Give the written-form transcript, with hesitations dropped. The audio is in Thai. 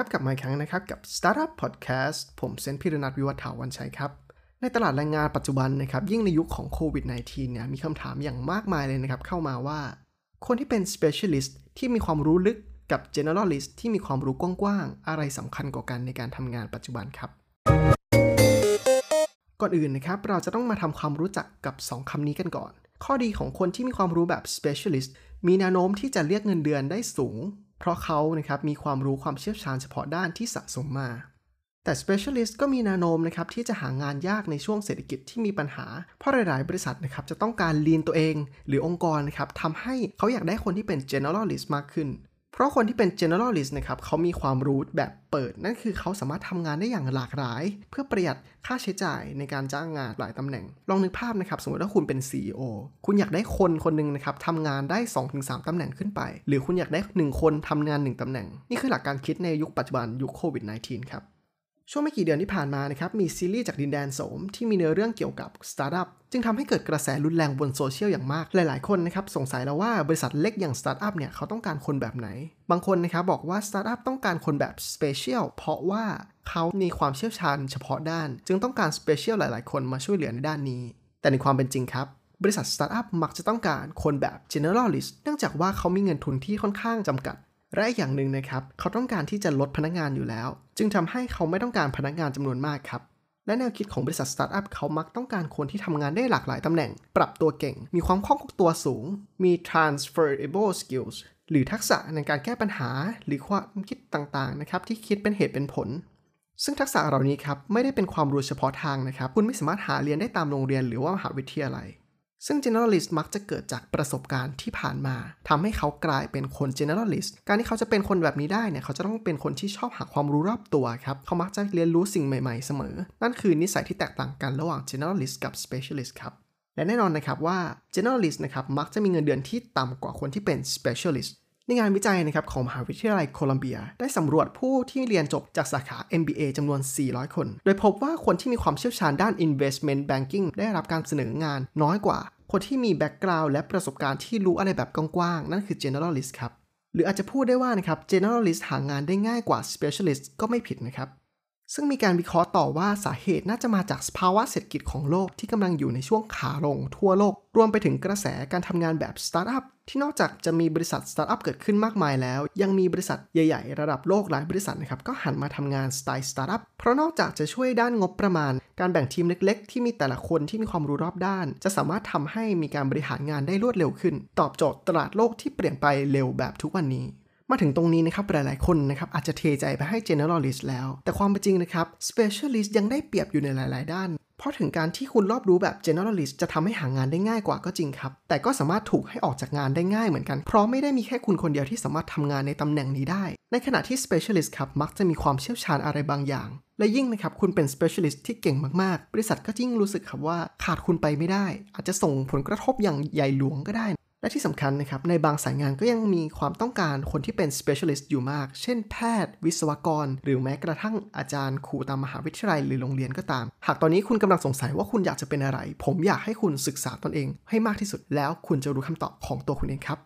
ครับกลับมาอีกครั้งนะครับกับ Startup Podcast ผมเซนพิรนัทวิวัฒน์ถาวรชัยครับในตลาดแรงงานปัจจุบันนะครับยิ่งในยุคของโควิด -19 เนี่ยมีคำถามอย่างมากมายเลยนะครับเข้ามาว่าคนที่เป็น Specialist ที่มีความรู้ลึกกับ Generalist ที่มีความรู้กว้างๆอะไรสำคัญกว่ากันในการทำงานปัจจุบันครับก่อนอื่นนะครับเราจะต้องมาทำความรู้จักกับ2คำนี้กันก่อนข้อดีของคนที่มีความรู้แบบ Specialist มีแนวโน้มที่จะเรียกเงินเดือนได้สูงเพราะเขานะครับมีความรู้ความเชี่ยวชาญเฉพาะด้านที่สะสมมาแต่ Specialist ก็มีแนวโน้มนะครับที่จะหางานยากในช่วงเศรษฐกิจที่มีปัญหาเพราะหลายๆบริษัทนะครับจะต้องการลีนตัวเองหรือองค์กรนะครับทำให้เขาอยากได้คนที่เป็น Generalist มากขึ้นเพราะคนที่เป็น Generalist นะครับเขามีความรู้แบบเปิดนั่นคือเขาสามารถทำงานได้อย่างหลากหลายเพื่อประหยัดค่าใช้จ่ายในการจ้างงานหลายตำแหน่งลองนึกภาพนะครับสมมติว่าคุณเป็น CEO คุณอยากได้คนหนึ่งนะครับทำงานได้ 2-3 ตำแหน่งขึ้นไปหรือคุณอยากได้1คนทำงาน1ตำแหน่งนี่คือหลักการคิดในยุคปัจจุบันยุคโควิด -19 ครับช่วงไม่กี่เดือนที่ผ่านมานะครับมีซีรีส์จากดินแดนโสมที่มีเนื้อเรื่องเกี่ยวกับสตาร์ทอัพจึงทำให้เกิดกระแสรุนแรงบนโซเชียลอย่างมากหลายๆคนนะครับสงสัยแล้วว่าบริษัทเล็กอย่างสตาร์ทอัพเนี่ยเขาต้องการคนแบบไหนบางคนนะครับบอกว่าสตาร์ทอัพต้องการคนแบบสเปเชียลเพราะว่าเขามีความเชี่ยวชาญเฉพาะด้านจึงต้องการสเปเชียลหลายๆคนมาช่วยเหลือในด้านนี้แต่ในความเป็นจริงครับบริษัทสตาร์ทอัพมักจะต้องการคนแบบ generalist เนื่องจากว่าเขามีเงินทุนที่ค่อนข้างจำกัดและอีกอย่างหนึ่งนะครับเขาต้องการที่จะลดพนักงานอยู่แล้วจึงทำให้เขาไม่ต้องการพนักงานจำนวนมากครับและแนวคิดของบริษัทสตาร์ทอัพเขามักต้องการคนที่ทำงานได้หลากหลายตำแหน่งปรับตัวเก่งมีความคล่องตัวสูงมี transferable skills หรือทักษะในการแก้ปัญหาหรือความคิดต่างๆนะครับที่คิดเป็นเหตุเป็นผลซึ่งทักษะเหล่านี้ครับไม่ได้เป็นความรู้เฉพาะทางนะครับคุณไม่สามารถหาเรียนได้ตามโรงเรียนหรือว่ามหาวิทยาลัยซึ่ง Generalist มักจะเกิดจากประสบการณ์ที่ผ่านมาทำให้เขากลายเป็นคน Generalist การที่เขาจะเป็นคนแบบนี้ได้เนี่ยเขาจะต้องเป็นคนที่ชอบหาความรู้รอบตัวครับเขามักจะเรียนรู้สิ่งใหม่ๆเสมอนั่นคือนิสัยที่แตกต่างกันระหว่าง Generalist กับ Specialist ครับและแน่นอนนะครับว่า Generalist นะครับมักจะมีเงินเดือนที่ต่ำกว่าคนที่เป็น Specialist ในงานวิจัยนะครับของมหาวิทยาลัยโคลัมเบียได้สำรวจผู้ที่เรียนจบจากสาขา MBA จำนวน400คนโดยพบว่าคนที่มีความเชี่ยวชาญด้าน Investment Banking ได้รับการเสนองานน้อยกว่าคนที่มีแบ็กกราวด์และประสบการณ์ที่รู้อะไรแบบกว้างๆนั่นคือ Generalist ครับหรืออาจจะพูดได้ว่านะครับ Generalist หางานได้ง่ายกว่า Specialist ก็ไม่ผิดนะครับซึ่งมีการวิเคราะห์ต่อว่าสาเหตุน่าจะมาจากสภาวะเศรษฐกิจของโลกที่กำลังอยู่ในช่วงขาลงทั่วโลกรวมไปถึงกระแสการทำงานแบบสตาร์ทอัพที่นอกจากจะมีบริษัทสตาร์ทอัพเกิดขึ้นมากมายแล้วยังมีบริษัทใหญ่ๆระดับโลกหลายบริษัทนะครับก็หันมาทำงานสไตล์สตาร์ทอัพเพราะนอกจากจะช่วยด้านงบประมาณการแบ่งทีมเล็กๆที่มีแต่ละคนที่มีความรู้รอบด้านจะสามารถทำให้มีการบริหารงานได้รวดเร็วขึ้นตอบโจทย์ตลาดโลกที่เปลี่ยนไปเร็วแบบทุกวันนี้มาถึงตรงนี้นะครับหลายๆคนนะครับอาจจะเทใจไปให้ Generalist แล้วแต่ความเป็นจริงนะครับ Specialist ยังได้เปรียบอยู่ในหลายๆด้านเพราะถึงการที่คุณรอบรู้แบบ Generalist จะทำให้หางานได้ง่ายกว่าก็จริงครับแต่ก็สามารถถูกให้ออกจากงานได้ง่ายเหมือนกันเพราะไม่ได้มีแค่คุณคนเดียวที่สามารถทำงานในตำแหน่งนี้ได้ในขณะที่ Specialist ครับมักจะมีความเชี่ยวชาญอะไรบางอย่างและยิ่งนะครับคุณเป็น Specialist ที่เก่งมากๆบริษัทก็ยิ่งรู้สึกครับว่าขาดคุณไปไม่ได้อาจจะส่งผลกระทบอย่างใหญ่หลวงก็ได้และที่สำคัญนะครับในบางสายงานก็ยังมีความต้องการคนที่เป็น Specialist อยู่มากเช่นแพทย์วิศวกรหรือแม้กระทั่งอาจารย์ครูตามมหาวิทยาลัยหรือโรงเรียนก็ตามหากตอนนี้คุณกำลังสงสัยว่าคุณอยากจะเป็นอะไรผมอยากให้คุณศึกษาตนเองให้มากที่สุดแล้วคุณจะรู้คำตอบของตัวคุณเองครับ